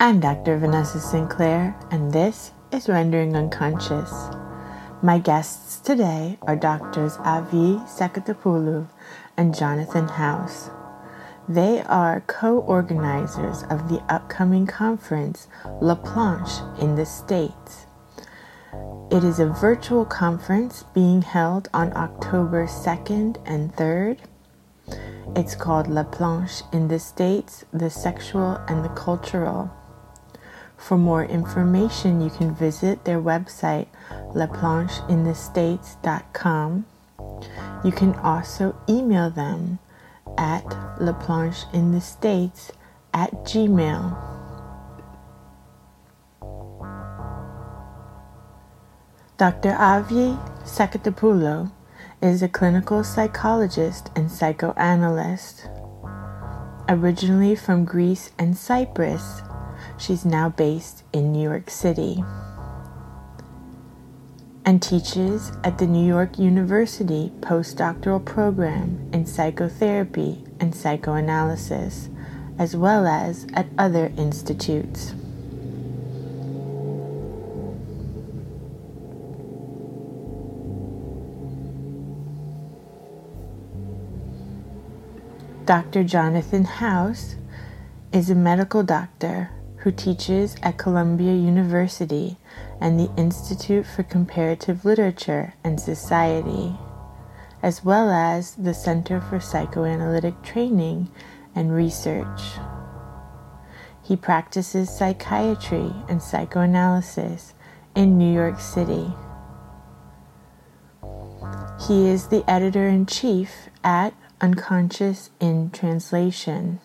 I'm Dr. Vanessa Sinclair, and this is Rendering Unconscious. My guests today are Drs. Avgi Saketopoulou and Jonathan House. They are co-organizers of the upcoming conference, Laplanche in the States. It is a virtual conference being held on October 2nd and 3rd. It's called Laplanche in the States, the Sexual and the Cultural. For more information, you can visit their website, leplancheinthestates.com. You can also email them at leplancheinthestates@gmail.com. Dr. Avgi Saketopoulou is a clinical psychologist and psychoanalyst. Originally from Greece and Cyprus, she's now based in New York City and teaches at the New York University Postdoctoral Program in Psychotherapy and Psychoanalysis, as well as at other institutes. Dr. Jonathan House is a medical doctor who teaches at Columbia University and the Institute for Comparative Literature and Society, as well as the Center for Psychoanalytic Training and Research. He practices psychiatry and psychoanalysis in New York City. He is the editor-in-chief at Unconscious in Translation,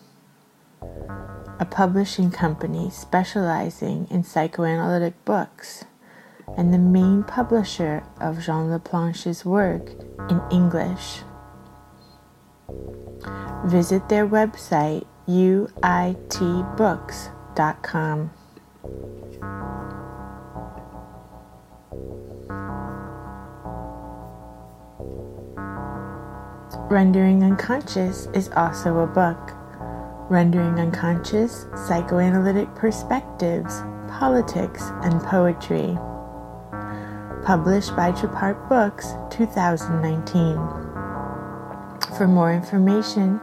a publishing company specializing in psychoanalytic books, and the main publisher of Jean Laplanche's work in English. Visit their website, uitbooks.com. Rendering Unconscious is also a book. Rendering Unconscious, Psychoanalytic Perspectives, Politics, and Poetry. Published by Trapart Books, 2019. For more information,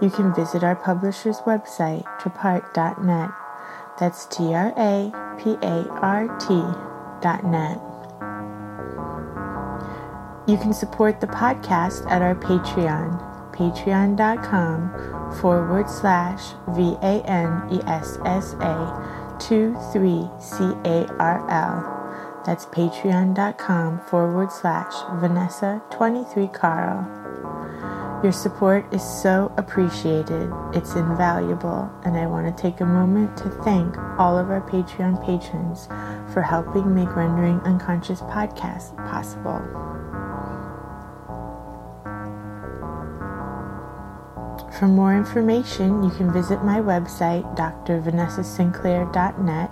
you can visit our publisher's website, trapart.net. That's TRAPART.net. You can support the podcast at our Patreon, patreon.com/VANESSA23CARL. That's patreon.com/Vanessa23Carl. Your support is so appreciated. It's invaluable, and I want to take a moment to thank all of our Patreon patrons for helping make Rendering Unconscious podcast possible. For more information, you can visit my website, drvanessasinclair.net.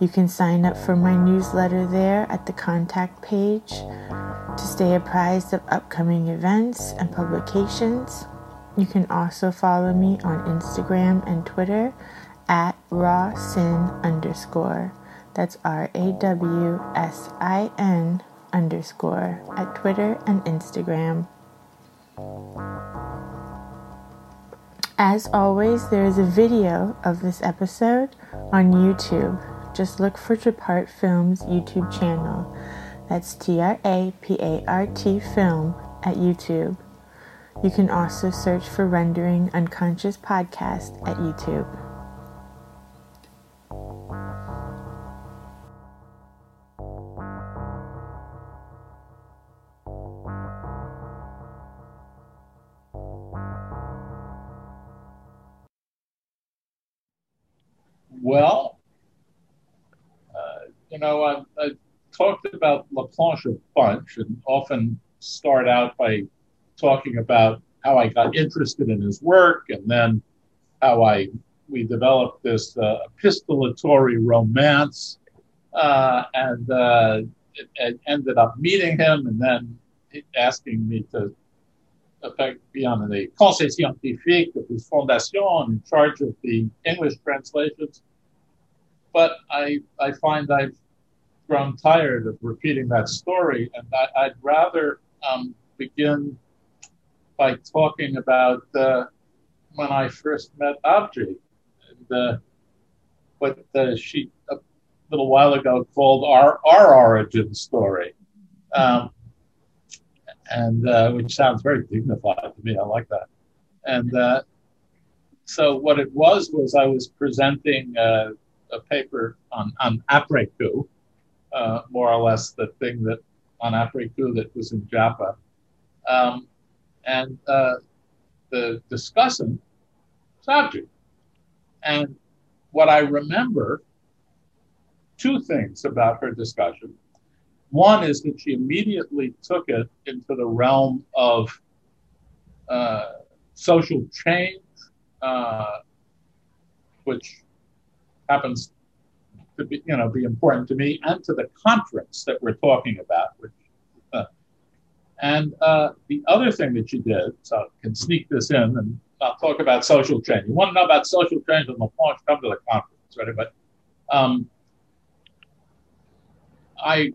You can sign up for my newsletter there at the contact page to stay apprised of upcoming events and publications. You can also follow me on Instagram and Twitter at rawsin_. That's rawsin_ at Twitter and Instagram. As always, there is a video of this episode on YouTube. Just look for Trapart Film's YouTube channel. That's TRAPART Film at YouTube. You can also search for Rendering Unconscious Podcast at YouTube. Well, I've talked about Laplanche a bunch and often start out by talking about how I got interested in his work and then how we developed this epistolatory romance and ended up meeting him and then asking me to be on the Conseil Scientifique of his Fondation in charge of the English translations. But I find I've grown tired of repeating that story, and I'd rather begin by talking about when I first met Avgi, and what she a little while ago called our origin story, and which sounds very dignified to me. I like that. And so what it was I was presenting a paper on après-coup, more or less the thing that on après-coup that was in JAPA. And the discussant subject. And what I remember, two things about her discussion. One is that she immediately took it into the realm of social change, which happens to be, be important to me and to the conference that we're talking about. And the other thing that she did, so I can sneak this in, and I'll talk about social change. You want to know about social change, then Laplanche, come to the conference, right? But I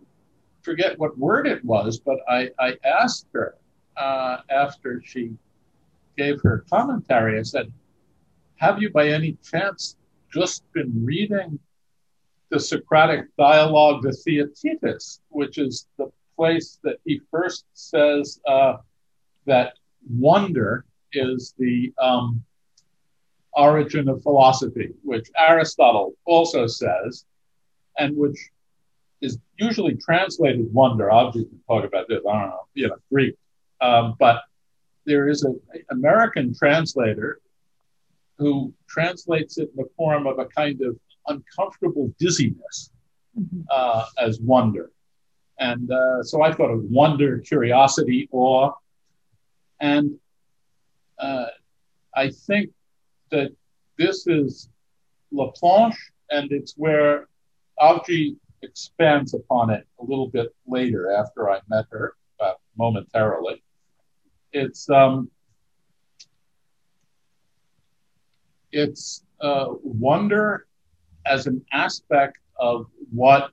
forget what word it was, but I asked her after she gave her commentary, I said, have you by any chance just been reading the Socratic dialogue, the Theaetetus, which is the place that he first says that wonder is the origin of philosophy, which Aristotle also says, and which is usually translated wonder. Obviously, we talk about this, I don't know, Greek. But there is an American translator who translates it in the form of a kind of uncomfortable dizziness as wonder. And so I thought of wonder, curiosity, awe. And I think that this is Laplanche, and it's where Avgi expands upon it a little bit later after I met her momentarily. It's wonder as an aspect of what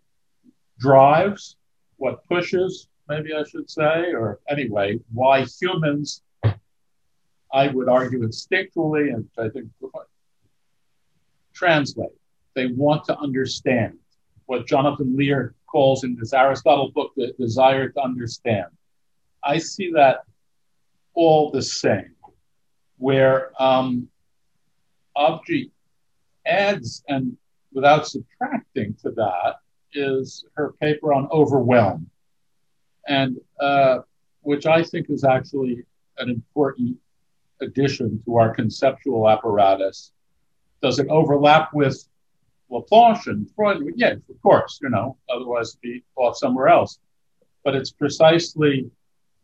drives, what pushes, maybe I should say, or anyway, why humans, I would argue instinctually, and I think translate. They want to understand what Jonathan Lear calls in this Aristotle book, the desire to understand. I see that all the same, where Avgi adds, and without subtracting to that, is her paper on overwhelm, and which I think is actually an important addition to our conceptual apparatus. Does it overlap with Laplanche and Freud? Yeah, of course, otherwise it'd be off somewhere else. But it's precisely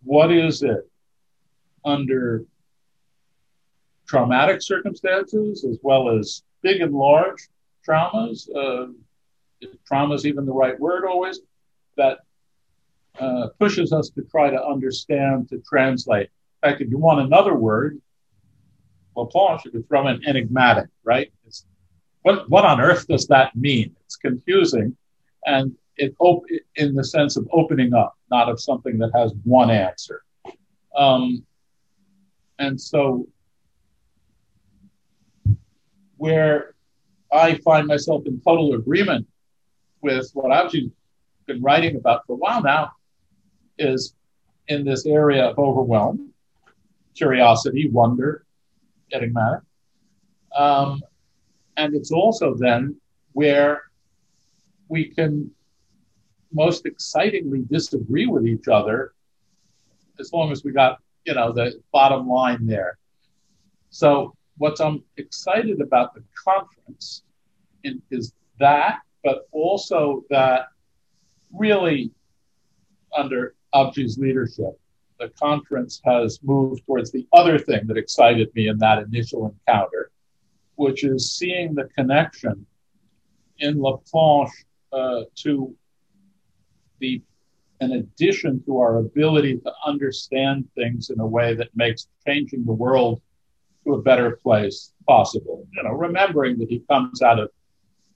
what is it under traumatic circumstances as well as big and large traumas, trauma is even the right word always, that pushes us to try to understand, to translate. In fact, if you want another word, Laplanche, you could throw in enigmatic, right? It's, what on earth does that mean? It's confusing, and it in the sense of opening up, not of something that has one answer. And so where I find myself in total agreement with what I've been writing about for a while now is in this area of overwhelm, curiosity, wonder, enigmatic. And it's also then where we can most excitingly disagree with each other as long as we got, the bottom line there. So what I'm excited about the conference is that, but also that really under Avgi's leadership, the conference has moved towards the other thing that excited me in that initial encounter, which is seeing the connection in Laplanche to an addition to our ability to understand things in a way that makes changing the world to a better place possible. Remembering that he comes out of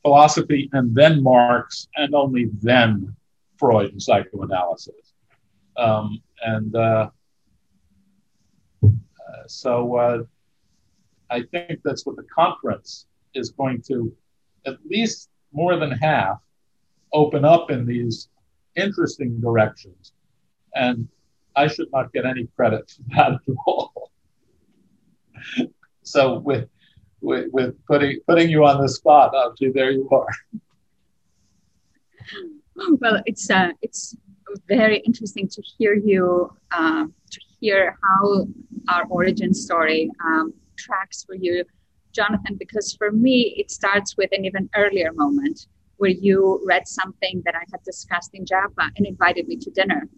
philosophy and then Marx and only then Freud and psychoanalysis. So I think that's what the conference is going to, at least more than half, open up in these interesting directions. And I should not get any credit for that at all. So with putting you on the spot, Avgi, there you are. Well, it's very interesting to hear you, to hear how our origin story tracks for you, Jonathan, because for me, it starts with an even earlier moment where you read something that I had discussed in Java and invited me to dinner.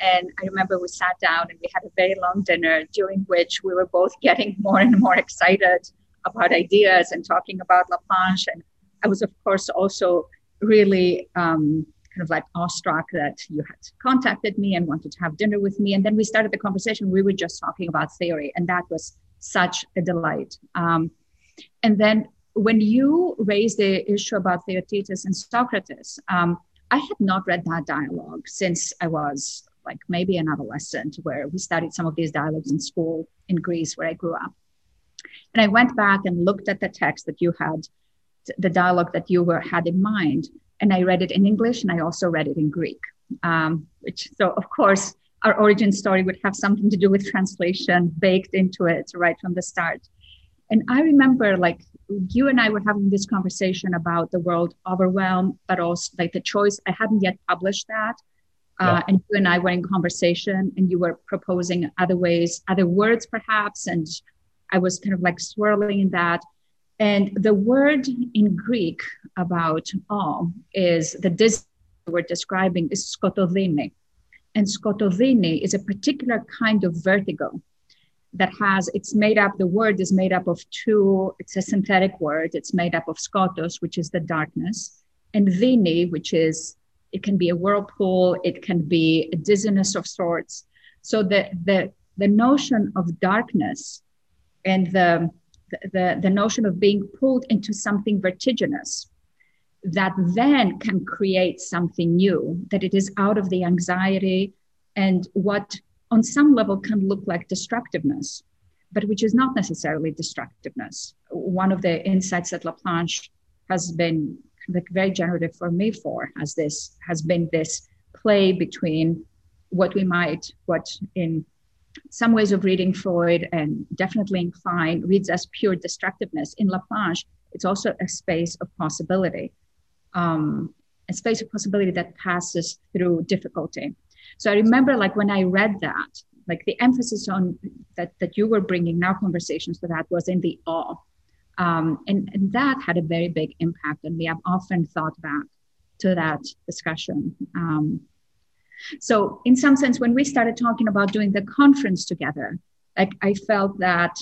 And I remember we sat down and we had a very long dinner during which we were both getting more and more excited about ideas and talking about Laplanche. And I was, of course, also really kind of like awestruck that you had contacted me and wanted to have dinner with me. And then we started the conversation. We were just talking about theory, and that was such a delight. And then when you raised the issue about Theaetetus and Socrates, I had not read that dialogue since I was like maybe an adolescent, where we studied some of these dialogues in school in Greece where I grew up. And I went back and looked at the text that you had, the dialogue that you had in mind, and I read it in English, and I also read it in Greek, so of course, our origin story would have something to do with translation baked into it right from the start. And I remember like you and I were having this conversation about the world overwhelm, but also like the choice. I hadn't yet published that. Yeah. And you and I were in conversation and you were proposing other ways, other words perhaps. And I was kind of like swirling in that. And the word in Greek about awe is the disease we're describing is skotodini. And skotodini is a particular kind of vertigo that has, it's made up, the word is made up of two, it's a synthetic word. It's made up of skotos, which is the darkness, and dini, which is, it can be a whirlpool, it can be a dizziness of sorts. So the notion of darkness and the notion of being pulled into something vertiginous that then can create something new, that it is out of the anxiety and what on some level can look like destructiveness, but which is not necessarily destructiveness. One of the insights that Laplanche has been like very generative for me for has been this play between what in some ways of reading Freud and definitely in Klein reads as pure destructiveness. In Laplanche, it's also a space of possibility. A space of possibility that passes through difficulty. So I remember like when I read that, like the emphasis on that you were bringing in our conversations to that was in the awe. And that had a very big impact on me. I've often thought back to that discussion. So in some sense, when we started talking about doing the conference together, like I felt that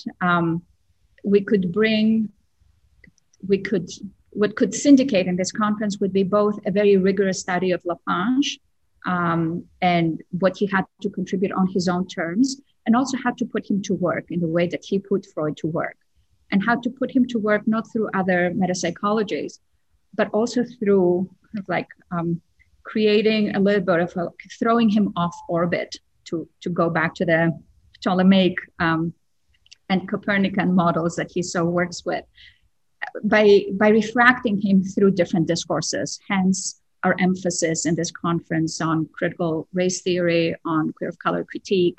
what could syndicate in this conference would be both a very rigorous study of Laplanche and what he had to contribute on his own terms, and also how to put him to work in the way that he put Freud to work, and how to put him to work not through other metapsychologies, but also through like creating a little bit of throwing him off orbit to go back to the Ptolemaic and Copernican models that he so works with, by refracting him through different discourses, hence our emphasis in this conference on critical race theory, on queer of color critique,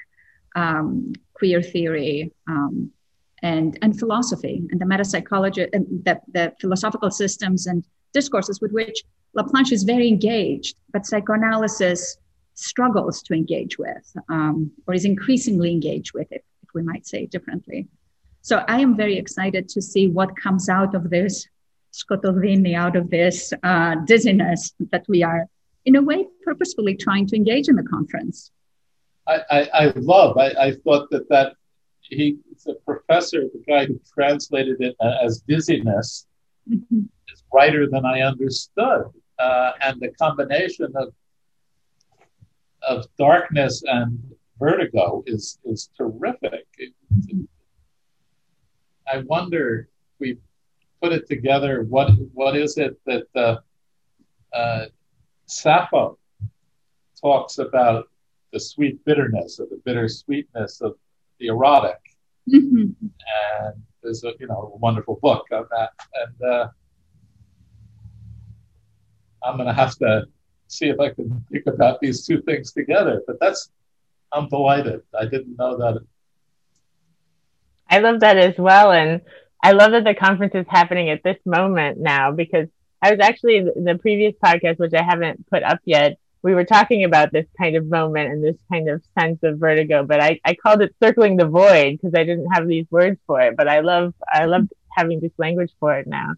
queer theory, and philosophy, and the metapsychology, and the philosophical systems and discourses with which Laplanche is very engaged, but psychoanalysis struggles to engage with, or is increasingly engaged with it, if we might say differently. So I am very excited to see what comes out of this skotodini, out of this dizziness that we are, in a way, purposefully trying to engage in the conference. I thought that he's a professor, the guy who translated it as dizziness, mm-hmm. is brighter than I understood. And the combination of darkness and vertigo is terrific. Mm-hmm. I wonder if we put it together. What is it that Sappho talks about, the sweet bitterness or the bitter sweetness of the erotic? Mm-hmm. And there's a, you know, a wonderful book on that. And I'm going to have to see if I can think about these two things together. But I'm delighted. I didn't know that. I love that as well. And I love that the conference is happening at this moment now, because I was actually, the previous podcast, which I haven't put up yet, we were talking about this kind of moment and this kind of sense of vertigo, but I called it circling the void because I didn't have these words for it, but I love having this language for it now.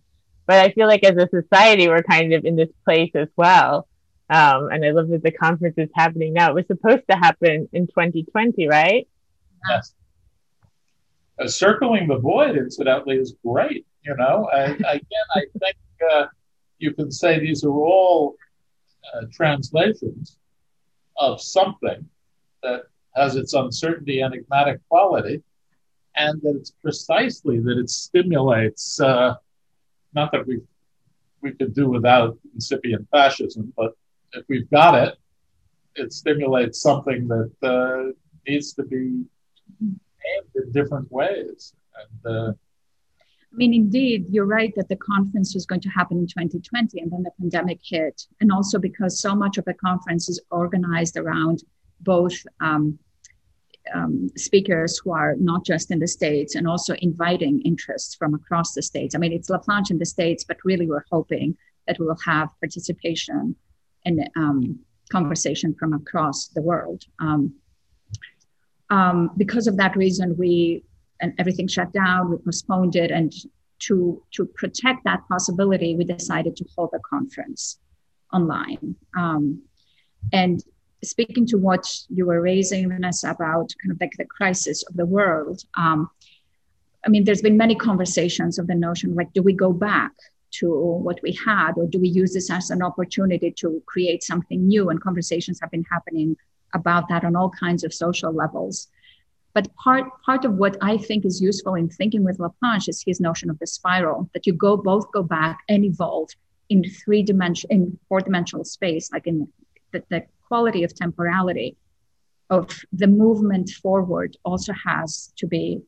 But I feel like as a society, we're kind of in this place as well. And I love that the conference is happening now. It was supposed to happen in 2020, right? Yes. Circling the void, incidentally, is great. You know, I think you can say these are all translations of something that has its uncertainty, enigmatic quality, and that it's precisely that it stimulates, not that we could do without incipient fascism, but if we've got it, it stimulates something that needs to be in different ways. And, I mean, indeed, you're right that the conference was going to happen in 2020 and then the pandemic hit. And also because so much of the conference is organized around both speakers who are not just in the States and also inviting interests from across the States. I mean, it's Laplanche in the States, but really we're hoping that we will have participation and conversation from across the world. Because of that reason, and everything shut down, we postponed it. And to protect that possibility, we decided to hold a conference online. And speaking to what you were raising, Vanessa, about kind of like the crisis of the world, I mean, there's been many conversations of the notion, like, do we go back to what we had, or do we use this as an opportunity to create something new? And conversations have been happening about that on all kinds of social levels. But part of what I think is useful in thinking with Laplanche is his notion of the spiral, that you both go back and evolve in four-dimensional space, like in the quality of temporality of the movement forward also has to be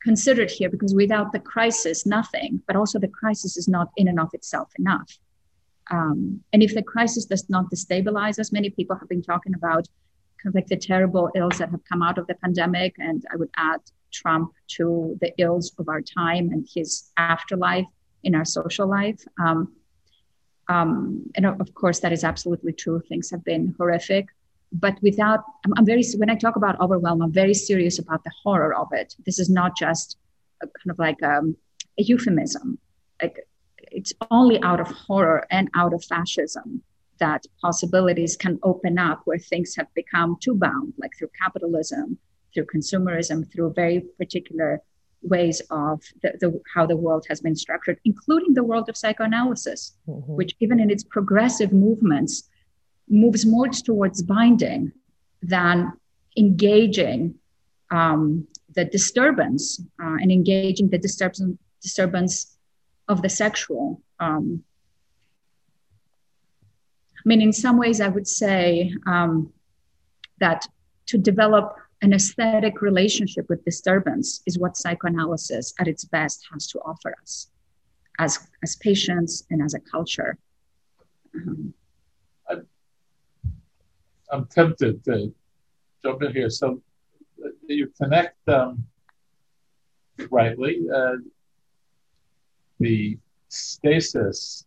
considered here, because without the crisis, nothing, but also the crisis is not in and of itself enough. And if the crisis does not destabilize us, many people have been talking about kind of like the terrible ills that have come out of the pandemic. And I would add Trump to the ills of our time and his afterlife in our social life. And of course, that is absolutely true. Things have been horrific. But when I talk about overwhelm, I'm very serious about the horror of it. This is not just a kind of like a euphemism. Like, it's only out of horror and out of fascism that possibilities can open up where things have become too bound, like through capitalism, through consumerism, through very particular ways of how the world has been structured, including the world of psychoanalysis, mm-hmm. which even in its progressive movements moves more towards binding than engaging the disturbance and engaging the disturbance of the sexual. I mean, in some ways, I would say that to develop an aesthetic relationship with disturbance is what psychoanalysis at its best has to offer us as patients and as a culture. I'm tempted to jump in here. So you connect rightly the stasis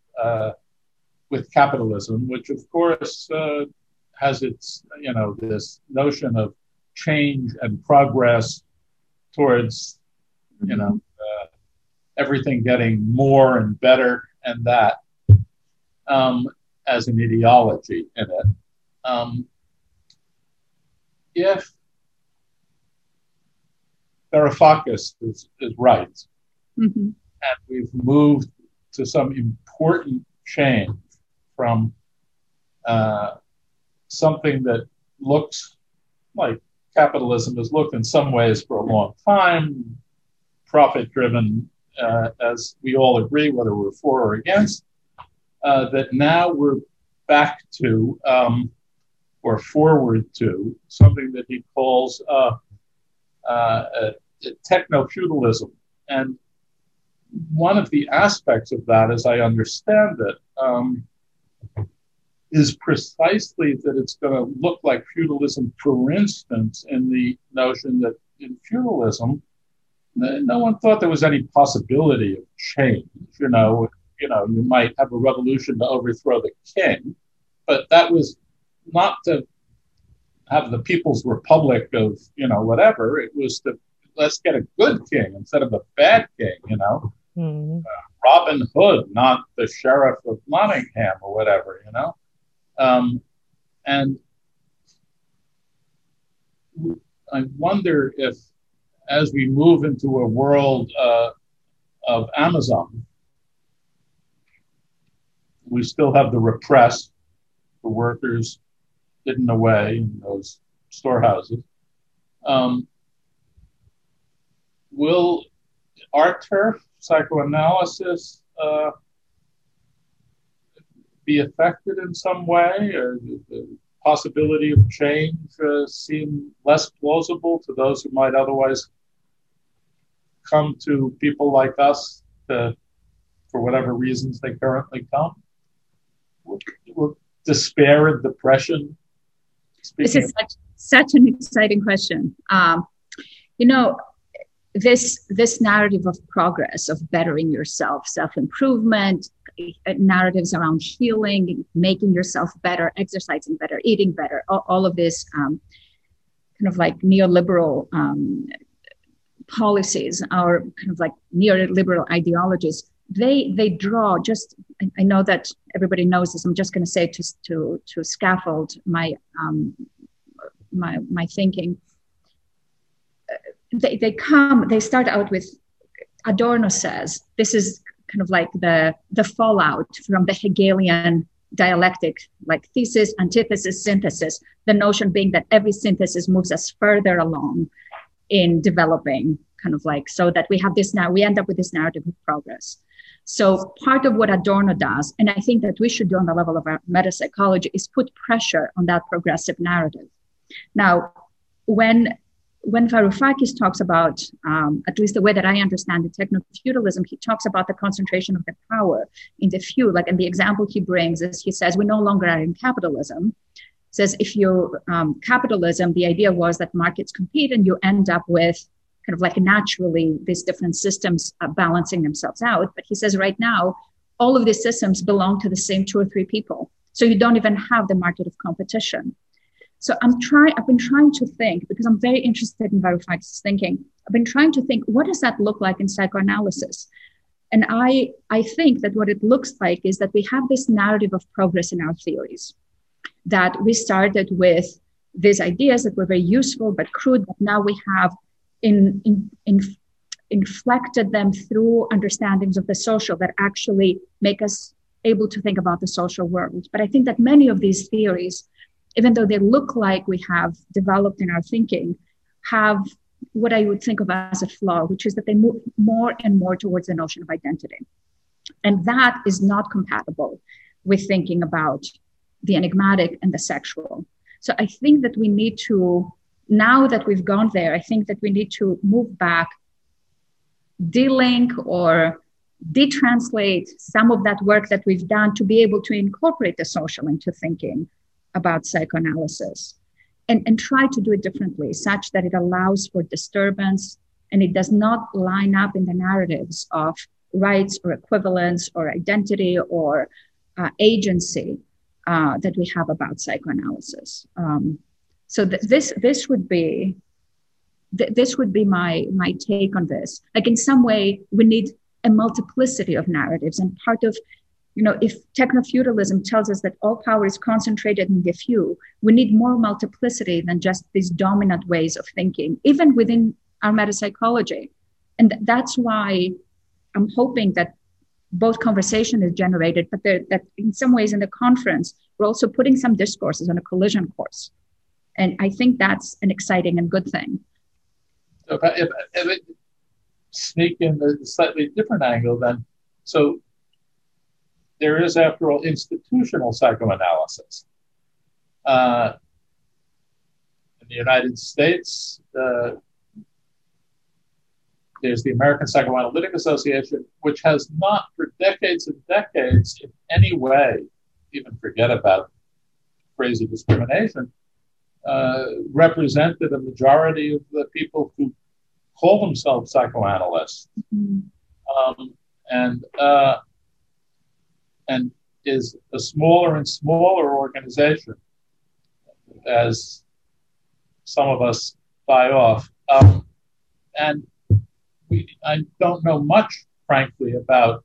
with capitalism, which of course has its, you know, this notion of change and progress towards, you know, everything getting more and better, and that as an ideology in it. If Varoufakis is right, mm-hmm. and we've moved to some important change from something that looks like capitalism has looked in some ways for a long time, profit-driven as we all agree, whether we're for or against, that now we're back to or forward to something that he calls techno-feudalism. And one of the aspects of that, as I understand it, is precisely that it's going to look like feudalism, for instance, in the notion that in feudalism, no one thought there was any possibility of change. You know, you might have a revolution to overthrow the king, but that was not to have the People's Republic of, you know, whatever. It was to, let's get a good king instead of a bad king, you know. Mm-hmm. Robin Hood, not the sheriff of Nottingham or whatever, you know. And I wonder if, as we move into a world of Amazon, we still have the repressed, the workers hidden away in those storehouses. Will our turf, psychoanalysis, be affected in some way, or the possibility of change seem less plausible to those who might otherwise come to people like us to, for whatever reasons they currently come? Will despair and depression? This is such an exciting question. You know, this narrative of progress, of bettering yourself, self-improvement, narratives around healing, making yourself better, exercising better, eating better, all of this kind of like neoliberal policies, or kind of like neoliberal ideologies, they draw just, I know that everybody knows this, I'm just going to say to scaffold my my thinking. They start out with, Adorno says, this is kind of like the fallout from the Hegelian dialectic, like thesis, antithesis, synthesis, the notion being that every synthesis moves us further along in developing, kind of like, so that we have this now, we end up with this narrative of progress. So part of what Adorno does, and I think that we should do on the level of our metapsychology, is put pressure on that progressive narrative. Now, when Varoufakis talks about, at least the way that I understand the techno-feudalism, he talks about the concentration of the power in the few, like, and the example he brings is, he says, we no longer are in capitalism. He says, if you're capitalism, the idea was that markets compete and you end up with kind of like naturally these different systems balancing themselves out. But he says right now, all of these systems belong to the same two or three people. So you don't even have the market of competition. So I've been trying to think, because I'm very interested in Varoufakis' thinking. I've been trying to think, what does that look like in psychoanalysis? And I think that what it looks like is that we have this narrative of progress in our theories, that we started with these ideas that were very useful but crude, but now we have inflected them through understandings of the social that actually make us able to think about the social world. But I think that many of these theories, even though they look like we have developed in our thinking, have what I would think of as a flaw, which is that they move more and more towards the notion of identity. And that is not compatible with thinking about the enigmatic and the sexual. So I think that we need to, now that we've gone there, I think that we need to move back, de-link or detranslate some of that work that we've done to be able to incorporate the social into thinking about psychoanalysis, and try to do it differently, such that it allows for disturbance and it does not line up in the narratives of rights or equivalence or identity or agency that we have about psychoanalysis. So this would be my take on this. Like, in some way, we need a multiplicity of narratives, and part of, you know, if techno-feudalism tells us that all power is concentrated in the few, we need more multiplicity than just these dominant ways of thinking, even within our metapsychology. And that's why I'm hoping that both conversation is generated, but that in some ways in the conference, we're also putting some discourses on a collision course. And I think that's an exciting and good thing. sneak in a slightly different angle then. So there is, after all, institutional psychoanalysis. In the United States, there's the American Psychoanalytic Association, which has not, for decades and decades, in any way, even forget about the phrase of discrimination, represented a majority of the people who call themselves psychoanalysts. And is a smaller and smaller organization as some of us die off. I don't know much, frankly, about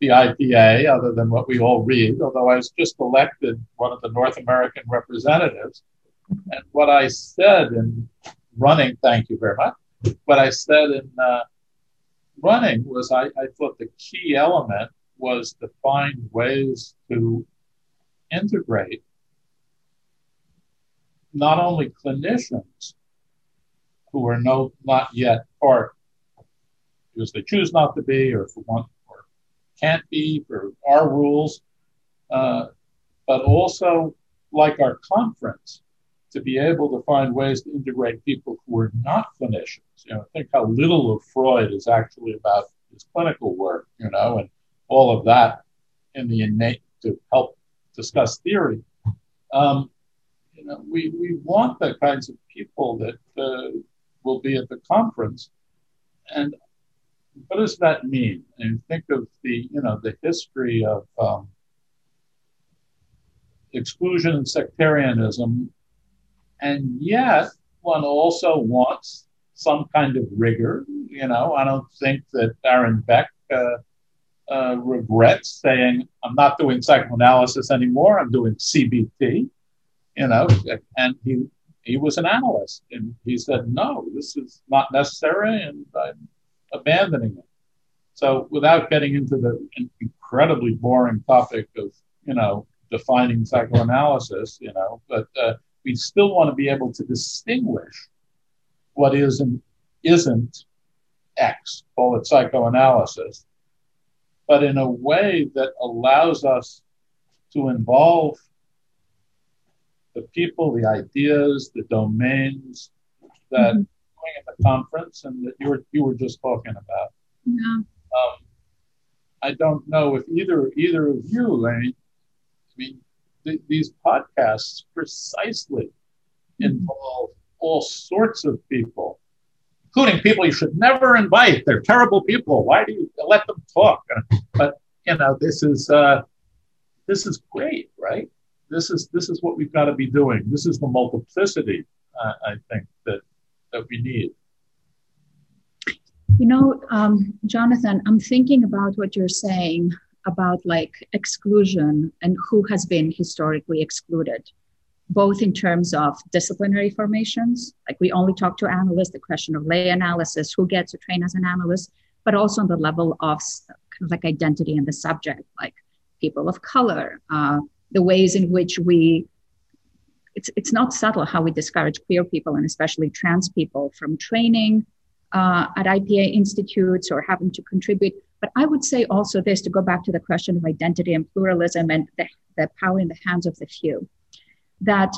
the IPA other than what we all read, although I was just elected one of the North American representatives. And what I said in running, thank you very much, what I said in running was I thought the key element was to find ways to integrate not only clinicians who are not yet part, because they choose not to be, or for one, or can't be, for our rules, but also, like our conference, to be able to find ways to integrate people who are not clinicians. You know, think how little of Freud is actually about his clinical work, you know, and all of that in the innate to help discuss theory. You know, we want the kinds of people that will be at the conference. And what does that mean? And think of the, you know, the history of exclusion and sectarianism. And yet one also wants some kind of rigor. You know, I don't think that Aaron Beck regrets saying, I'm not doing psychoanalysis anymore, I'm doing CBT. You know, and he was an analyst, and he said, no, this is not necessary, and I'm abandoning it. So without getting into the incredibly boring topic of, you know, defining psychoanalysis, you know, but we still want to be able to distinguish what is and isn't X, call it psychoanalysis, but in a way that allows us to involve the people, the ideas, the domains that going at the conference and that you were just talking about. Yeah. I don't know if either of you, I mean these podcasts precisely involve all sorts of people, including people you should never invite. They're terrible people. Why do you let them talk? But you know, this is great, right? This is what we've got to be doing. This is the multiplicity, I think, that we need. You know, Jonathan, I'm thinking about what you're saying about like exclusion and who has been historically excluded, both in terms of disciplinary formations, like we only talk to analysts, the question of lay analysis, who gets to train as an analyst, but also on the level of kind of like identity and the subject, like people of color, the ways in which it's not subtle how we discourage queer people and especially trans people from training at IPA institutes or having to contribute. But I would say also this, to go back to the question of identity and pluralism and the power in the hands of the few, that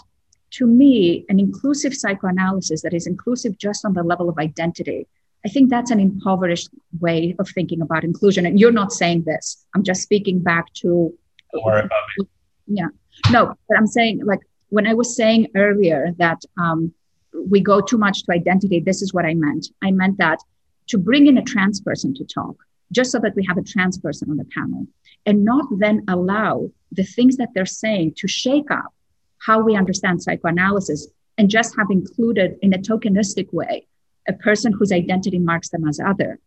to me, an inclusive psychoanalysis that is inclusive just on the level of identity, I think that's an impoverished way of thinking about inclusion. And you're not saying this. I'm just speaking back to... Don't worry about me. Yeah, no, but I'm saying, like, when I was saying earlier that we go too much to identity, this is what I meant. I meant that to bring in a trans person to talk, just so that we have a trans person on the panel, and not then allow the things that they're saying to shake up how we understand psychoanalysis, and just have included in a tokenistic way a person whose identity marks them as other,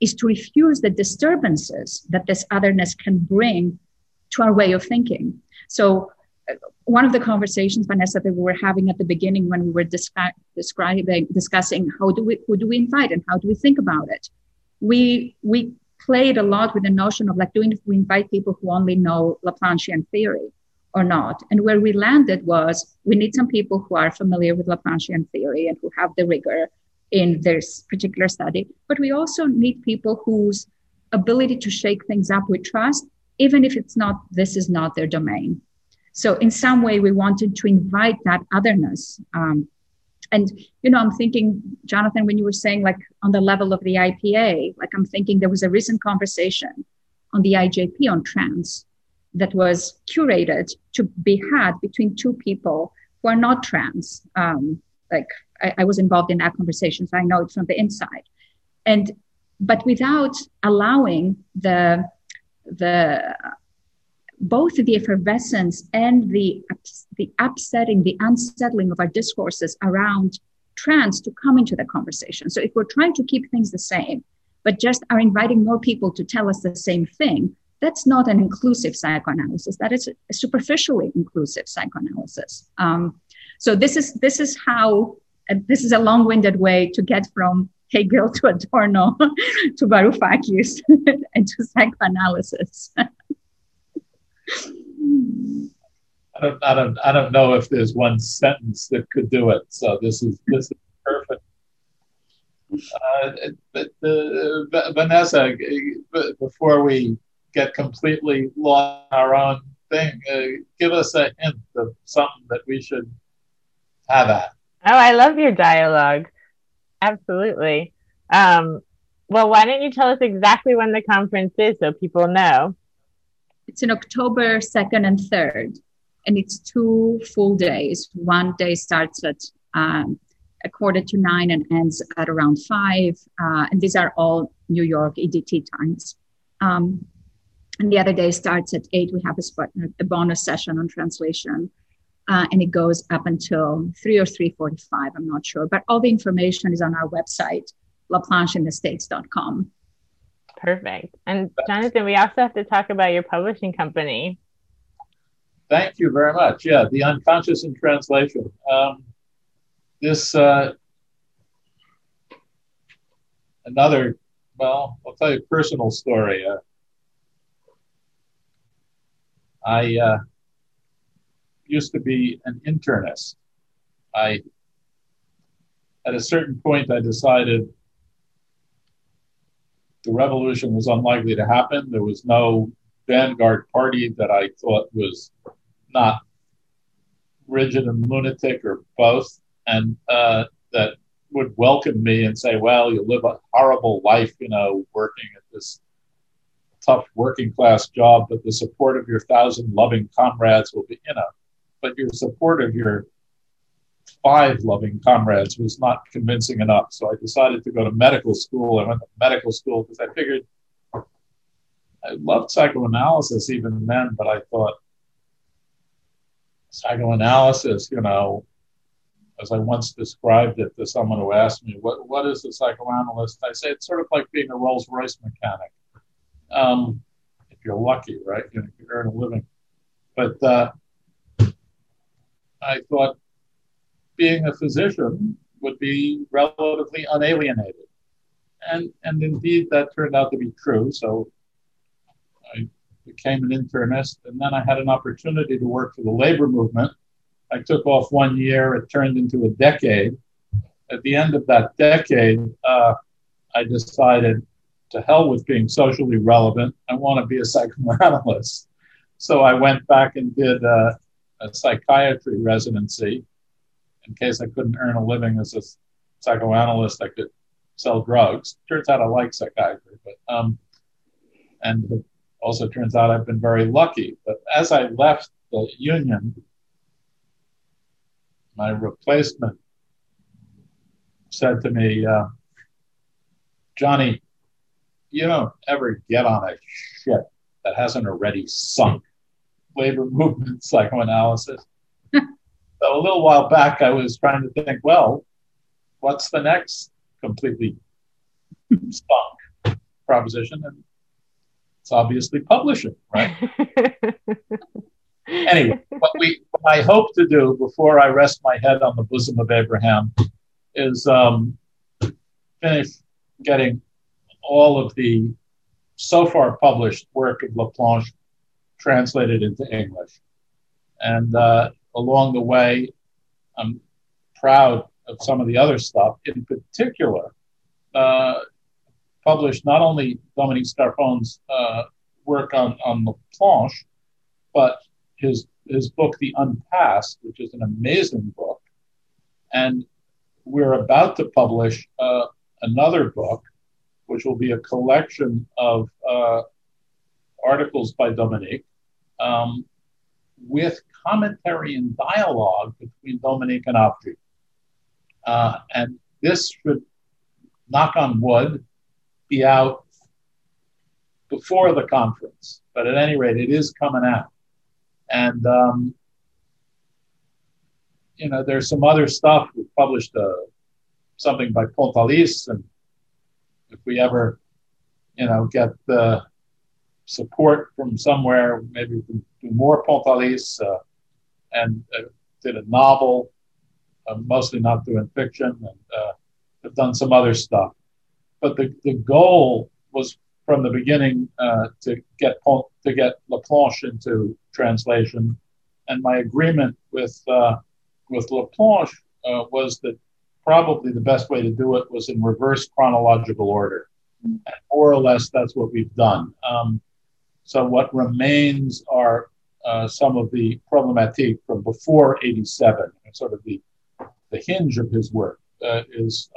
is to refuse the disturbances that this otherness can bring to our way of thinking. So one of the conversations, Vanessa, that we were having at the beginning when we were discussing who do we invite and how do we think about it, we played a lot with the notion of like, do we invite people who only know Laplanchian theory or not? And where we landed was, we need some people who are familiar with Laplanchian theory and who have the rigor in this particular study, but we also need people whose ability to shake things up we trust, even if it's not, this is not their domain. So in some way, we wanted to invite that otherness. And, you know, I'm thinking, Jonathan, when you were saying like on the level of the IPA, like I'm thinking there was a recent conversation on the IJP on trans that was curated to be had between two people who are not trans. Like I was involved in that conversation, so I know it from the inside. And, but without allowing the both the effervescence and the upsetting, the unsettling of our discourses around trans to come into the conversation. So if we're trying to keep things the same, but just are inviting more people to tell us the same thing, that's not an inclusive psychoanalysis. That is a superficially inclusive psychoanalysis. So this is how, this is a long-winded way to get from Hegel to Adorno to Varoufakis and to psychoanalysis. I don't know if there's one sentence that could do it. So this is perfect. But Vanessa, before we get completely lost in our own thing, give us a hint of something that we should have at. Oh, I love your dialogue. Absolutely. Well, why don't you tell us exactly when the conference is so people know? It's in October 2nd and 3rd, and it's 2 full days. One day starts at 8:45 and ends at around 5. And these are all New York EDT times. And the other day starts at 8. We have a bonus session on translation. And it goes up until 3 or 3:45, I'm not sure. But all the information is on our website, leplancheinthestates.com. Perfect. And Jonathan, we also have to talk about your publishing company. Thank you very much. Yeah, The Unconscious in Translation. I'll tell you a personal story. I used to be an internist. At a certain point, I decided the revolution was unlikely to happen. There was no vanguard party that I thought was not rigid and lunatic or both, and that would welcome me and say, well, you live a horrible life, you know, working at this tough working class job, but the support of your 1,000 loving comrades will be, you know, but your support of your 5 loving comrades was not convincing enough. So I decided to go to medical school. I went to medical school because I figured I loved psychoanalysis even then, but I thought psychoanalysis, you know, as I once described it to someone who asked me, what is a psychoanalyst? I say, it's sort of like being a Rolls-Royce mechanic. If you're lucky, right? You know, if you earn a living. But I thought, being a physician would be relatively unalienated. And indeed, that turned out to be true. So I became an internist, and then I had an opportunity to work for the labor movement. I took off 1 year. It turned into a decade. At the end of that decade, I decided to hell with being socially relevant. I want to be a psychoanalyst. So I went back and did a psychiatry residency. In case I couldn't earn a living as a psychoanalyst, I could sell drugs. Turns out I like psychiatry, but and it also turns out I've been very lucky. But as I left the union, my replacement said to me, Johnny, you don't ever get on a ship that hasn't already sunk. Labor movement psychoanalysis. So a little while back, I was trying to think, well, what's the next completely stunk proposition? And it's obviously publishing, right? Anyway, what I hope to do before I rest my head on the bosom of Abraham is finish getting all of the so far published work of Laplanche translated into English. And along the way, I'm proud of some of the other stuff. In particular, published not only Dominique Scarfoglio's work on Laplanche, but his book, The Unpassed, which is an amazing book. And we're about to publish another book, which will be a collection of articles by Dominique with commentary and dialogue between Dominique and Avgi. And this should, knock on wood, be out before the conference. But at any rate, it is coming out. And, you know, there's some other stuff. We published something by Pontalis, and if we ever, you know, get the support from somewhere, maybe we can do more Pontalis, and did a novel, mostly not doing fiction, and have done some other stuff. But the goal was from the beginning to get Laplanche into translation, and my agreement with Laplanche was that probably the best way to do it was in reverse chronological order, and more or less that's what we've done. So what remains are some of the problematique from before 87, and sort of the hinge of his work is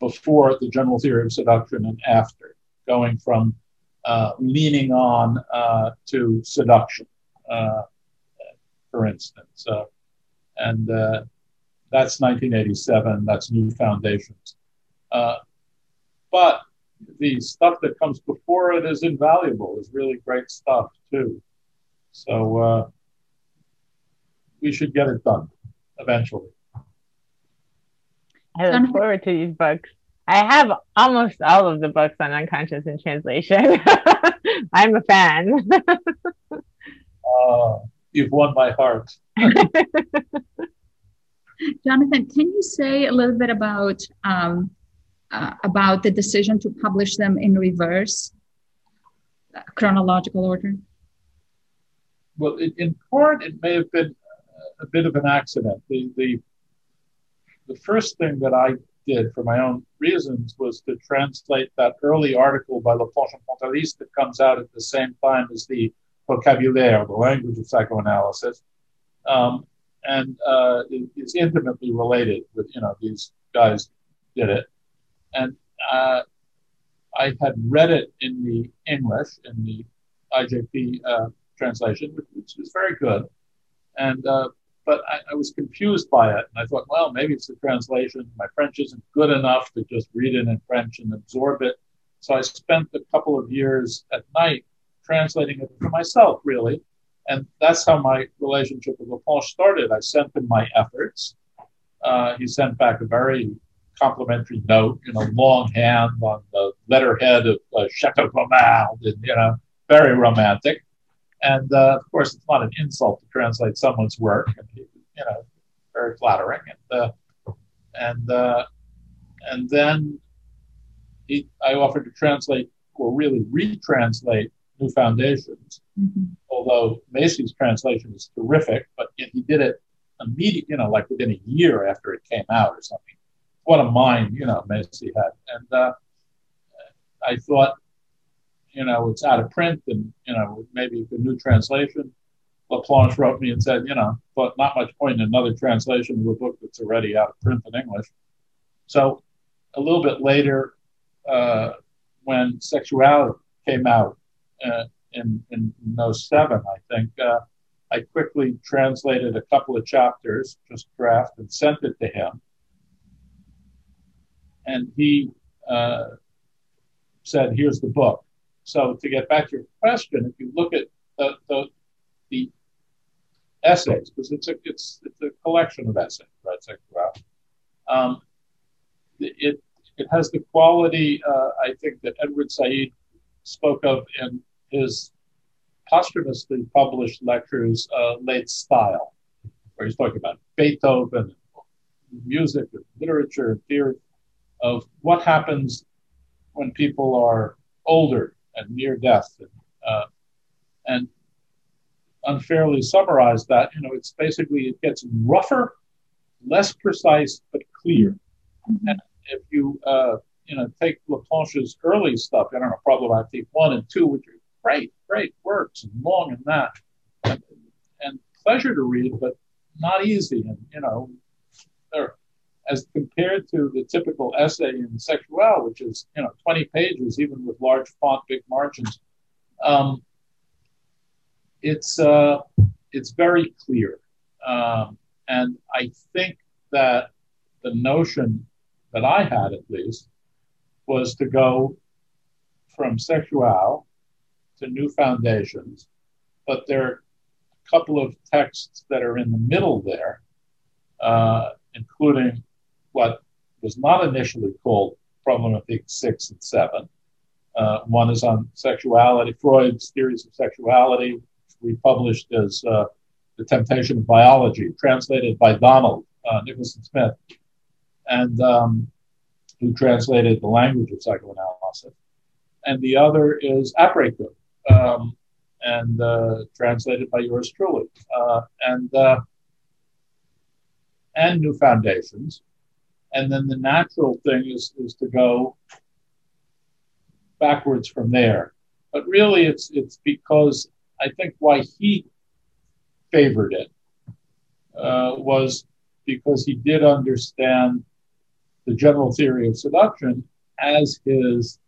before the general theory of seduction and after, going from leaning on to seduction, for instance. And that's 1987, that's New Foundations. But the stuff that comes before it is invaluable, is really great stuff too. So we should get it done eventually. I look forward to these books. I have almost all of the books on Unconscious in Translation. I'm a fan. You've won my heart. Jonathan, can you say a little bit about the decision to publish them in reverse chronological order? Well, in part, it may have been a bit of an accident. The first thing that I did for my own reasons was to translate that early article by Laplanche and Pontalis that comes out at the same time as the Vocabulaire, the Language of Psychoanalysis, and is intimately related with, you know, these guys did it. And I had read it in the English, in the IJP translation, which is very good. And but I was confused by it. And I thought, well, maybe it's the translation. My French isn't good enough to just read it in French and absorb it. So I spent a couple of years at night translating it for myself, really. And that's how my relationship with Laplanche started. I sent him my efforts. He sent back a very complimentary note, you know, longhand on the letterhead of Chateaubriand, you know, very romantic. And, of course, it's not an insult to translate someone's work, and, you know, very flattering. And then I offered to translate, or really retranslate, New Foundations, although Macy's translation is terrific, but he did it immediately, you know, like within a year after it came out or something. What a mind, you know, Macy had. And I thought, you know, it's out of print, and, you know, maybe the new translation. Laplanche wrote me and said, you know, but not much point in another translation of a book that's already out of print in English. So a little bit later, when Sexuality came out, in 07, I think, I quickly translated a couple of chapters, just draft, and sent it to him. And he said, here's the book. So to get back to your question, if you look at the essays, because it's a collection of essays, right, Sexuality, it has the quality, I think, that Edward Said spoke of in his posthumously published lectures, Late Style, where he's talking about Beethoven, music, and literature, and theory, of what happens when people are older and near death, and unfairly summarized that, you know, it's basically, it gets rougher less precise but clear. And if you take Laplanche's early stuff, Problematique 1 and 2, which are great works, and long and that, and pleasure to read, but not easy. And as compared to the typical essay in Sexual, which is 20 pages, even with large font, big margins, it's very clear. And I think that the notion that I had, at least, was to go from Sexual to New Foundations, but there are a couple of texts that are in the middle there, including what was not initially called Problematique 6 and 7. One is on sexuality, Freud's theories of sexuality, which we published as The Temptation of Biology, translated by Donald Nicholson Smith, and who translated The Language of Psychoanalysis. And the other is Apparatus, translated by yours truly, and New Foundations. And then the natural thing is to go backwards from there. But really, it's because I think why he favored it was because he did understand the general theory of seduction as his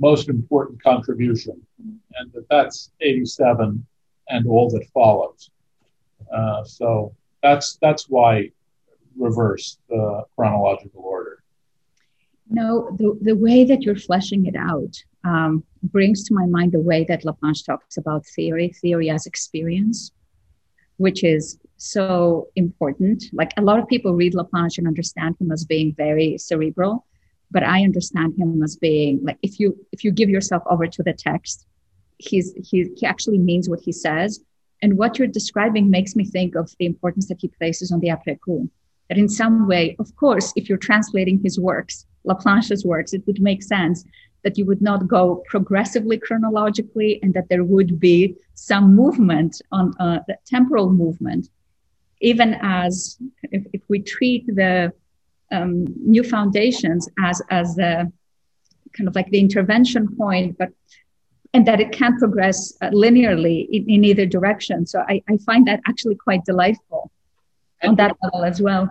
most important contribution, and that's 87 and all that follows. So that's why reverse chronological order. No, the way that you're fleshing it out brings to my mind the way that Laplanche talks about theory as experience, which is so important. Like, a lot of people read Laplanche and understand him as being very cerebral, but I understand him as being like, if you give yourself over to the text, he actually means what he says. And what you're describing makes me think of the importance that he places on the après-coup. That in some way, of course, if you're translating his works, Laplanche's works, it would make sense that you would not go progressively chronologically, and that there would be some movement on the temporal movement, even as if we treat the New Foundations as the kind of like the intervention point, but and that it can progress linearly in either direction. So I find that actually quite delightful. And on that level as well.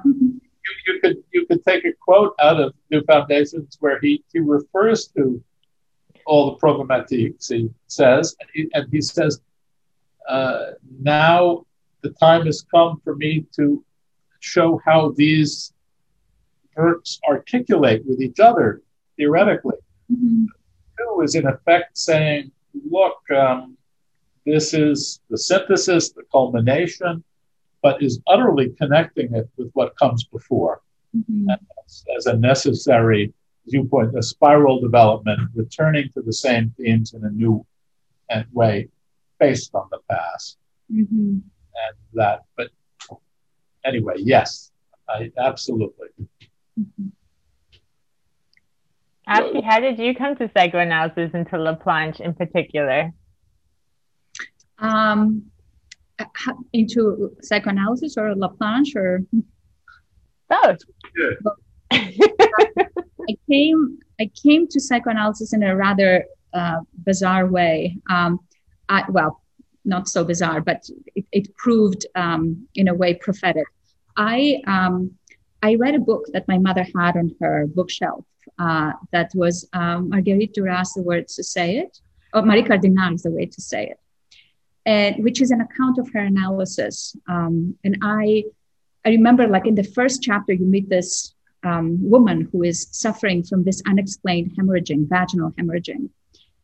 You could take a quote out of New Foundations where he refers to all the problematiques, he says, and he says, now the time has come for me to show how these works articulate with each other, theoretically. Mm-hmm. Two is in effect saying, look, this is the synthesis, the culmination, but is utterly connecting it with what comes before, mm-hmm. as a necessary viewpoint, a spiral development, returning to the same themes in a new way based on the past. Mm-hmm. And that, but anyway, yes, absolutely. Mm-hmm. Avgi, how did you come to psychoanalysis and to Laplanche in particular? Into psychoanalysis or Laplanche or both? Yeah. I came to psychoanalysis in a rather bizarre way. Well, not so bizarre, but it proved in a way prophetic. I read a book that my mother had on her bookshelf that was Marguerite Duras, the word to say it, or Marie Cardinal is the way to say it. And which is an account of her analysis. And I remember, like in the first chapter, you meet this woman who is suffering from this unexplained hemorrhaging, vaginal hemorrhaging.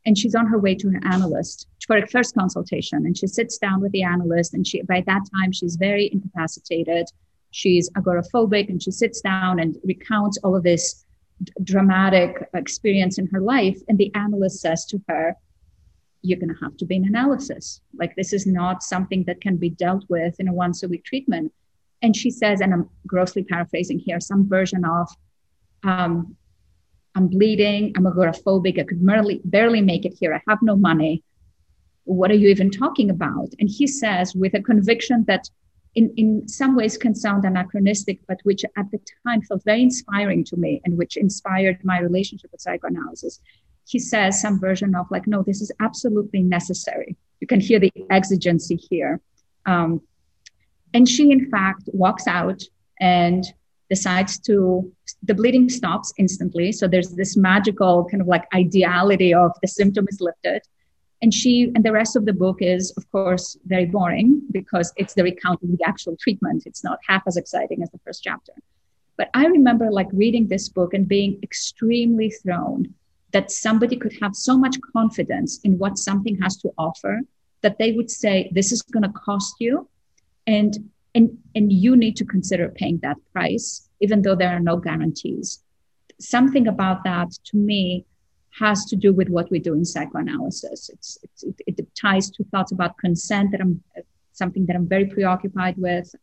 And she's on her way to her analyst for a first consultation. And she sits down with the analyst, and by that time, she's very incapacitated. She's agoraphobic, and she sits down and recounts all of this dramatic experience in her life. And the analyst says to her, "You're going to have to be in analysis. Like, this is not something that can be dealt with in a once-a-week treatment." And she says, and I'm grossly paraphrasing here, some version of, "I'm bleeding, I'm agoraphobic, I could barely make it here, I have no money. What are you even talking about?" And he says, with a conviction that in some ways can sound anachronistic, but which at the time felt very inspiring to me and which inspired my relationship with psychoanalysis. He says some version of like, no, this is absolutely necessary. You can hear the exigency here. And she, in fact, walks out and decides to, the bleeding stops instantly. So there's this magical kind of like ideality of the symptom is lifted. And she, and the rest of the book is, of course, very boring because it's the recounting of the actual treatment. It's not half as exciting as the first chapter. But I remember like reading this book and being extremely thrown that somebody could have so much confidence in what something has to offer that they would say, this is going to cost you and you need to consider paying that price, even though there are no guarantees. Something about that, to me, has to do with what we do in psychoanalysis. It ties to thoughts about consent, that I'm something that I'm very preoccupied with.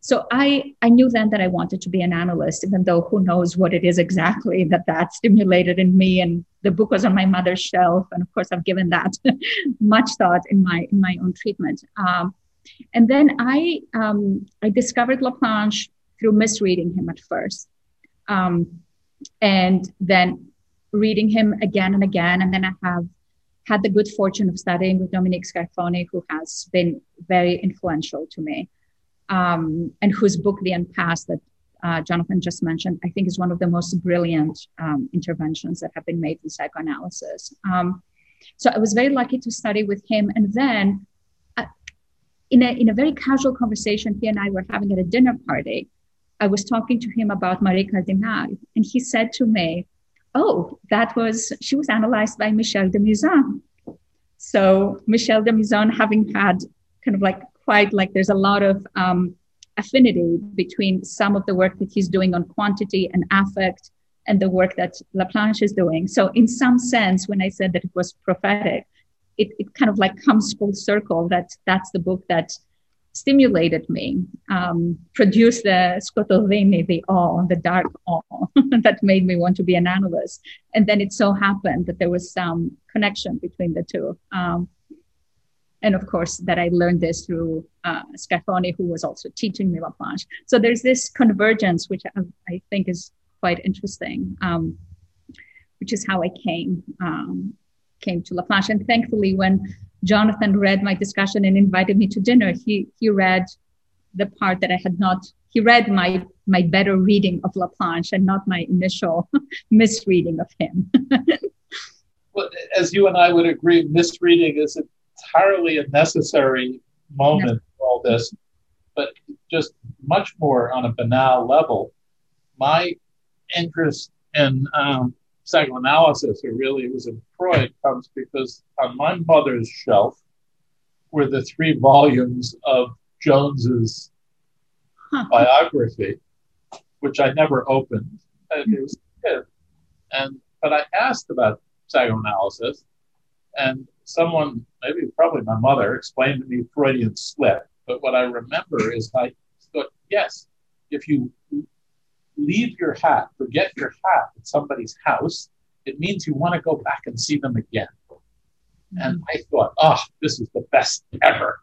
So I knew then that I wanted to be an analyst, even though who knows what it is exactly that stimulated in me. And the book was on my mother's shelf, and of course I've given that much thought in my own treatment. And then I discovered Laplanche through misreading him at first, and then reading him again and again. And then I have had the good fortune of studying with Dominique Scarfoglio, who has been very influential to me, and whose book, The Unpassed, that Jonathan just mentioned, I think is one of the most brilliant interventions that have been made in psychoanalysis. So I was very lucky to study with him. And then in a very casual conversation he and I were having at a dinner party, I was talking to him about Marie Cardinal. And he said to me, oh, she was analyzed by Michel de Mizan. So Michel de Mizan, having had kind of like quite like there's a lot of affinity between some of the work that he's doing on quantity and affect and the work that Laplanche is doing. So in some sense, when I said that it was prophetic, it kind of like comes full circle that that's the book that stimulated me, produced the skotodini, the awe, the dark awe that made me want to be an analyst. And then it so happened that there was some connection between the two. And of course, that I learned this through Scarfoni, who was also teaching me Laplanche. So there's this convergence, which I think is quite interesting, which is how I came to Laplanche. And thankfully, when Jonathan read my discussion and invited me to dinner, he read the part that I had not, he read my better reading of Laplanche and not my initial misreading of him. Well, as you and I would agree, misreading is entirely a necessary moment for all this, but just much more on a banal level. My interest in psychoanalysis, or really it was in Freud, comes because on my mother's shelf were the 3 volumes of Jones's biography, which I never opened. And it was a kid. But I asked about psychoanalysis, and someone, maybe probably my mother, explained to me Freudian slip. But what I remember is I thought, yes, if you leave your hat, forget your hat at somebody's house, it means you want to go back and see them again. And I thought, this is the best ever.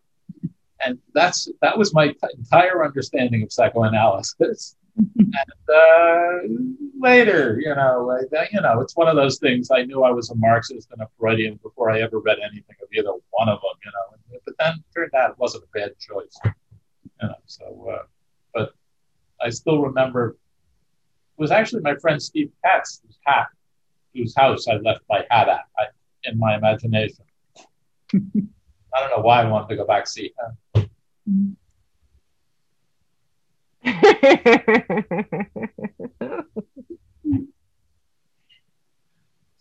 And that was my entire understanding of psychoanalysis. And later, it's one of those things. I knew I was a Marxist and a Freudian before I ever read anything of either one of them, But then it turned out it wasn't a bad choice. But I still remember, it was actually my friend Steve Katz, whose house I left my hat at in my imagination. I don't know why I wanted to go back see him.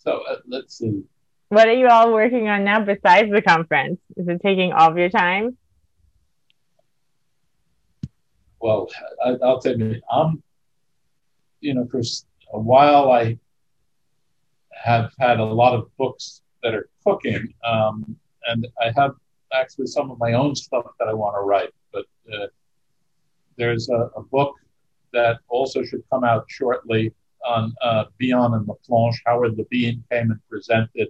So let's see. What are you all working on now besides the conference? Is it taking all of your time? Well, I'll tell you, for a while I have had a lot of books that are cooking, and I have actually some of my own stuff that I want to write, but there's a book that also should come out shortly on Bion and Laplanche. Howard Labine came and presented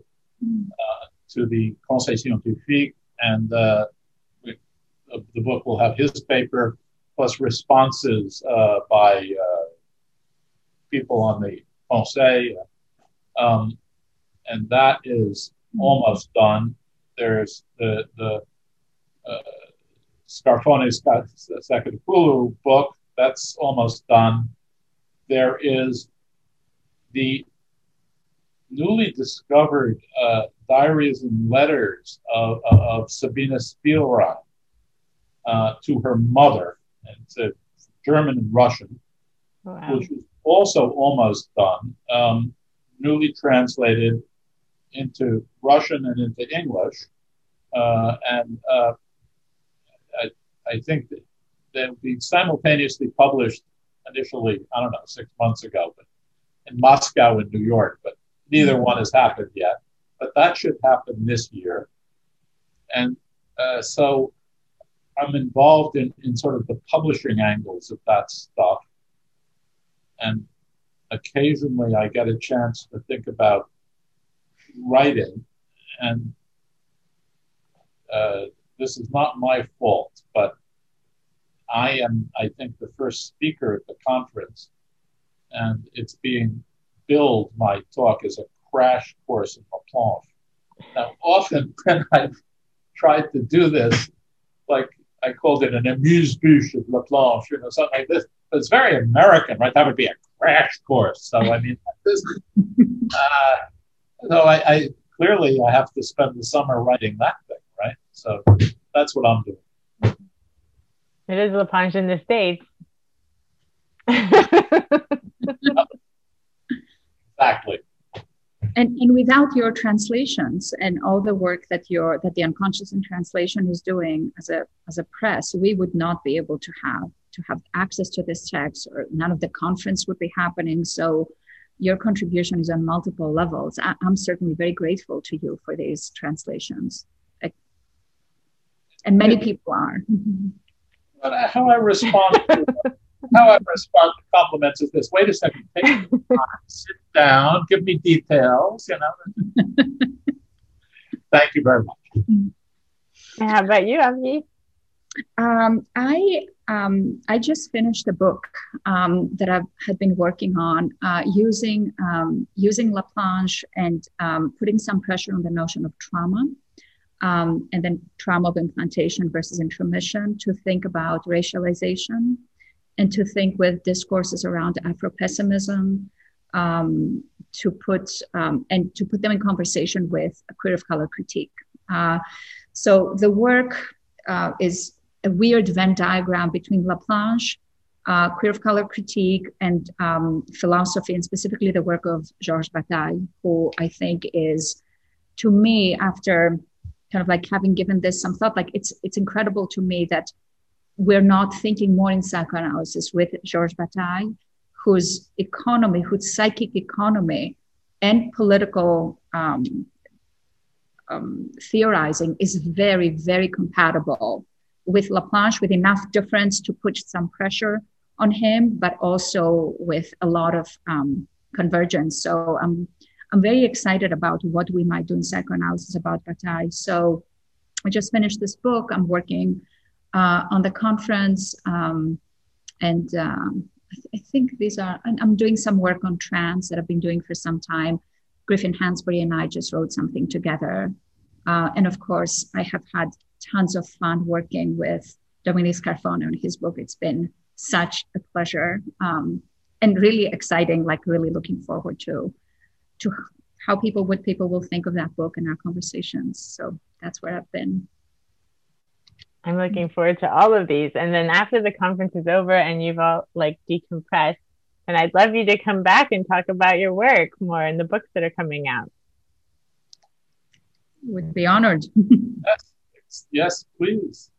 to the Conseil Scientifique, and of the book will have his paper plus responses by people on the Conseil. And that is almost done. There's the Scarfone Saketopoulou book. That's almost done. There is the newly discovered diaries and letters of Sabina Spielrein to her mother, and it's a German and Russian, wow. Which is also almost done, newly translated into Russian and into English. And I think that they'll be simultaneously published initially, I don't know, 6 months ago, but in Moscow and New York, but neither one has happened yet. But that should happen this year. And so I'm involved in sort of the publishing angles of that stuff. And occasionally I get a chance to think about writing. And this is not my fault, but I am, I think, the first speaker at the conference. And it's being billed, my talk, as a crash course in Laplanche. Now, often when I've tried to do this, like I called it an amuse-bouche of Laplanche, you know, something like this. But it's very American, right? That would be a crash course. So, I mean, this, so I clearly I have to spend the summer writing that thing, right? So that's what I'm doing. It is Laplanche in the States. Exactly. And without your translations and all the work that the Unconscious in Translation is doing as a press, we would not be able to have access to this text, or none of the conference would be happening. So your contribution is on multiple levels. I'm certainly very grateful to you for these translations. And many people are. But how I respond to that. However, as far as the compliments is this, wait a second, take time, sit down, give me details, you know. Thank you very much. And how about you, Avgi? I just finished a book that I had been working on using Laplanche and putting some pressure on the notion of trauma. And then trauma of implantation versus intromission, to think about racialization, and to think with discourses around Afro-pessimism, to put them in conversation with a queer of color critique. So the work is a weird Venn diagram between Laplanche, queer of color critique, and philosophy, and specifically the work of Georges Bataille, who I think is, to me, after kind of like having given this some thought, like it's incredible to me that we're not thinking more in psychoanalysis with Georges Bataille, whose psychic economy and political theorizing is very, very compatible with Laplanche, with enough difference to put some pressure on him, but also with a lot of convergence. So I'm very excited about what we might do in psychoanalysis about Bataille. So I just finished this book. I'm working on the conference, I think these are, and I'm doing some work on trans that I've been doing for some time. Griffin Hansberry and I just wrote something together. And of course, I have had tons of fun working with Dominique Scarfoglio and his book. It's been such a pleasure and really exciting, like really looking forward to how people will think of that book in our conversations. So that's where I've been. I'm looking forward to all of these. And then after the conference is over and you've all like decompressed, and I'd love you to come back and talk about your work more and the books that are coming out. Would be honored. Yes, please.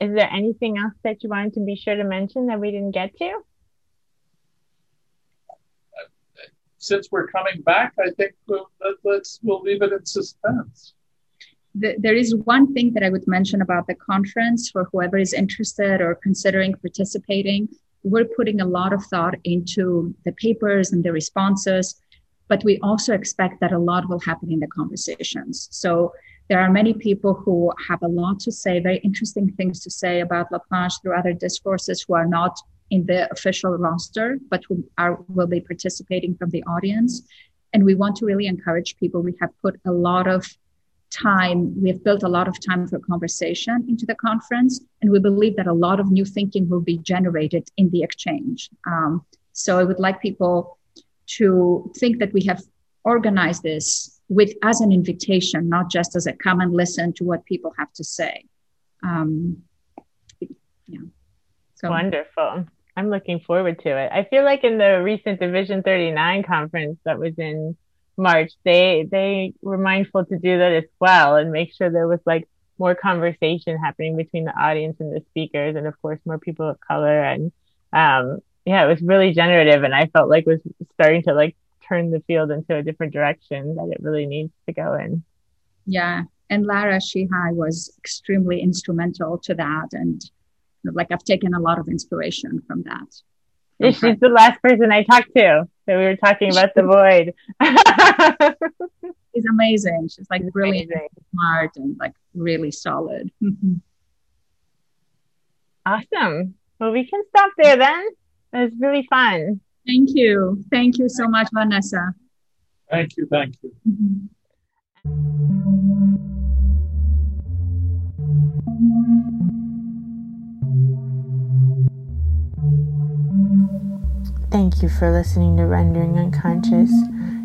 Is there anything else that you wanted to be sure to mention that we didn't get to? Since we're coming back, I think we'll leave it in suspense. There is one thing that I would mention about the conference for whoever is interested or considering participating. We're putting a lot of thought into the papers and the responses, but we also expect that a lot will happen in the conversations. So There are many people who have a lot to say, very interesting things to say about Laplanche through other discourses who are not in the official roster, but who will be participating from the audience. And we want to really encourage people. We have put a lot of time, we have built a lot of time for conversation into the conference, and we believe that a lot of new thinking will be generated in the exchange. So I would like people to think that we have organized this as an invitation, not just as a come and listen to what people have to say. Yeah. So wonderful. I'm looking forward to it. I feel like in the recent Division 39 conference that was in March, they were mindful to do that as well and make sure there was like more conversation happening between the audience and the speakers, and of course more people of color. And yeah, it was really generative, and I felt like was starting to like turn the field into a different direction that it really needs to go in. Yeah, and Lara Shihai was extremely instrumental to that, and like I've taken a lot of inspiration from that. Yeah, she's the last person I talked to. So we were talking about the void. She's amazing. She's like really smart and like really solid. Awesome. Well, we can stop there then. It was really fun. Thank you. Thank you so much, Vanessa. Thank you. Thank you. Thank you for listening to Rendering Unconscious.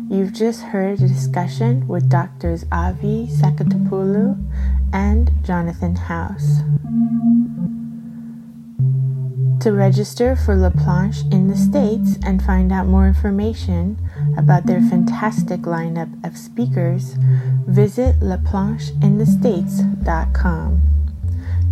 You've just heard a discussion with Doctors Avgi Saketopoulou and Jonathan House. To register for Laplanche in the States and find out more information about their fantastic lineup of speakers, visit leplancheinthestates.com.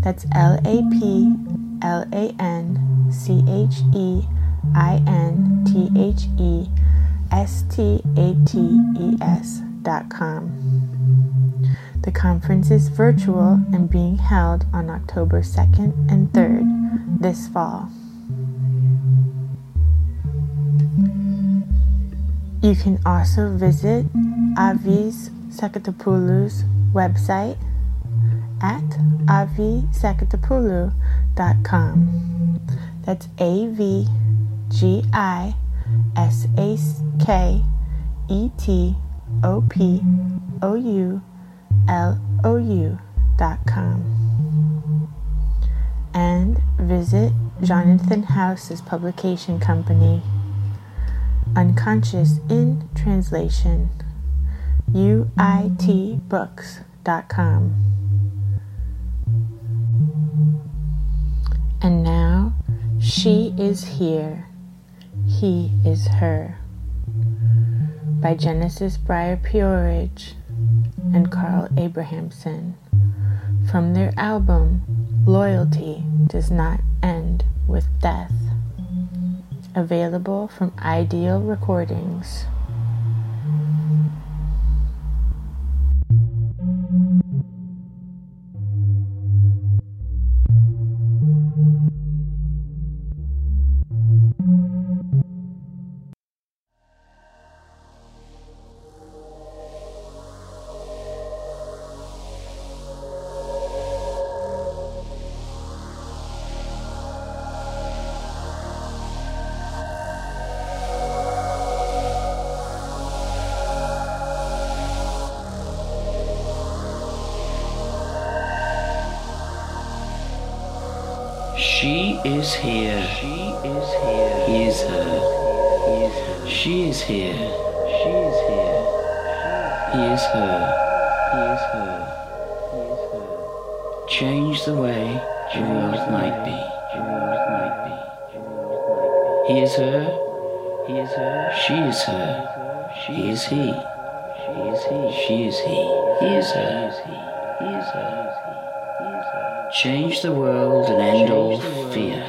That's LAPLANCHEINTHESTATES.com. The conference is virtual and being held on October 2nd and 3rd this fall. You can also visit Avgi Saketopoulou's website at avgisaketopoulou.com. That's avgisaketopoulou.com, and visit Jonathan House's publication company, Unconscious in Translation, uitbooks.com. And now, She Is Here, He Is Her, by Genesis Breyer Peorage and Carl Abrahamson, from their album Loyalty Does Not End with Death, available from Ideal Recordings. She is here. She is here. He is her. She is here. She is here. He is her. He is her. He is her. Change the way the world might be. He is her. He is her. She is her. He is he. She is he. She is he. He is her. He is her. Change the world and end all fear.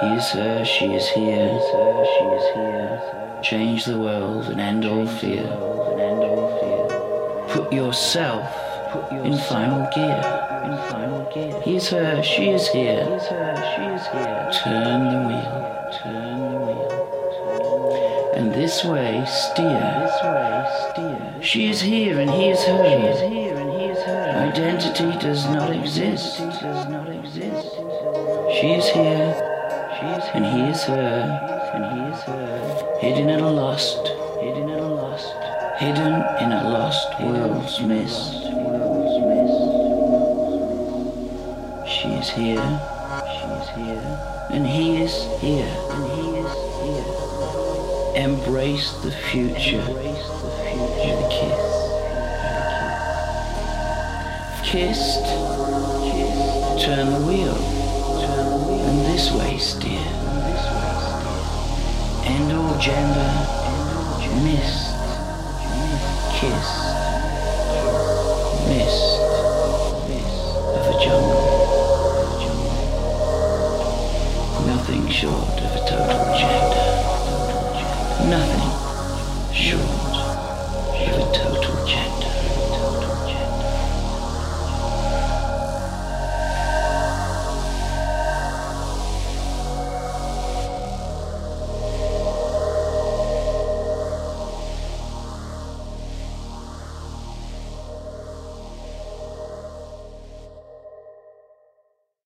He is her, she is here. Change the world and end all fear. Put yourself in final gear. He is her, she is here. Turn the wheel. And this this way steer. She is here and he is her. Identity does not exist. She is here and he is her. Hidden in a lost, world's mist. She is here, and he is here. Embrace the future. Kissed. Turn the wheel. And this way steer. End all gender. Missed. Kissed. Mist of a jungle. Nothing short of a total gender. Nothing.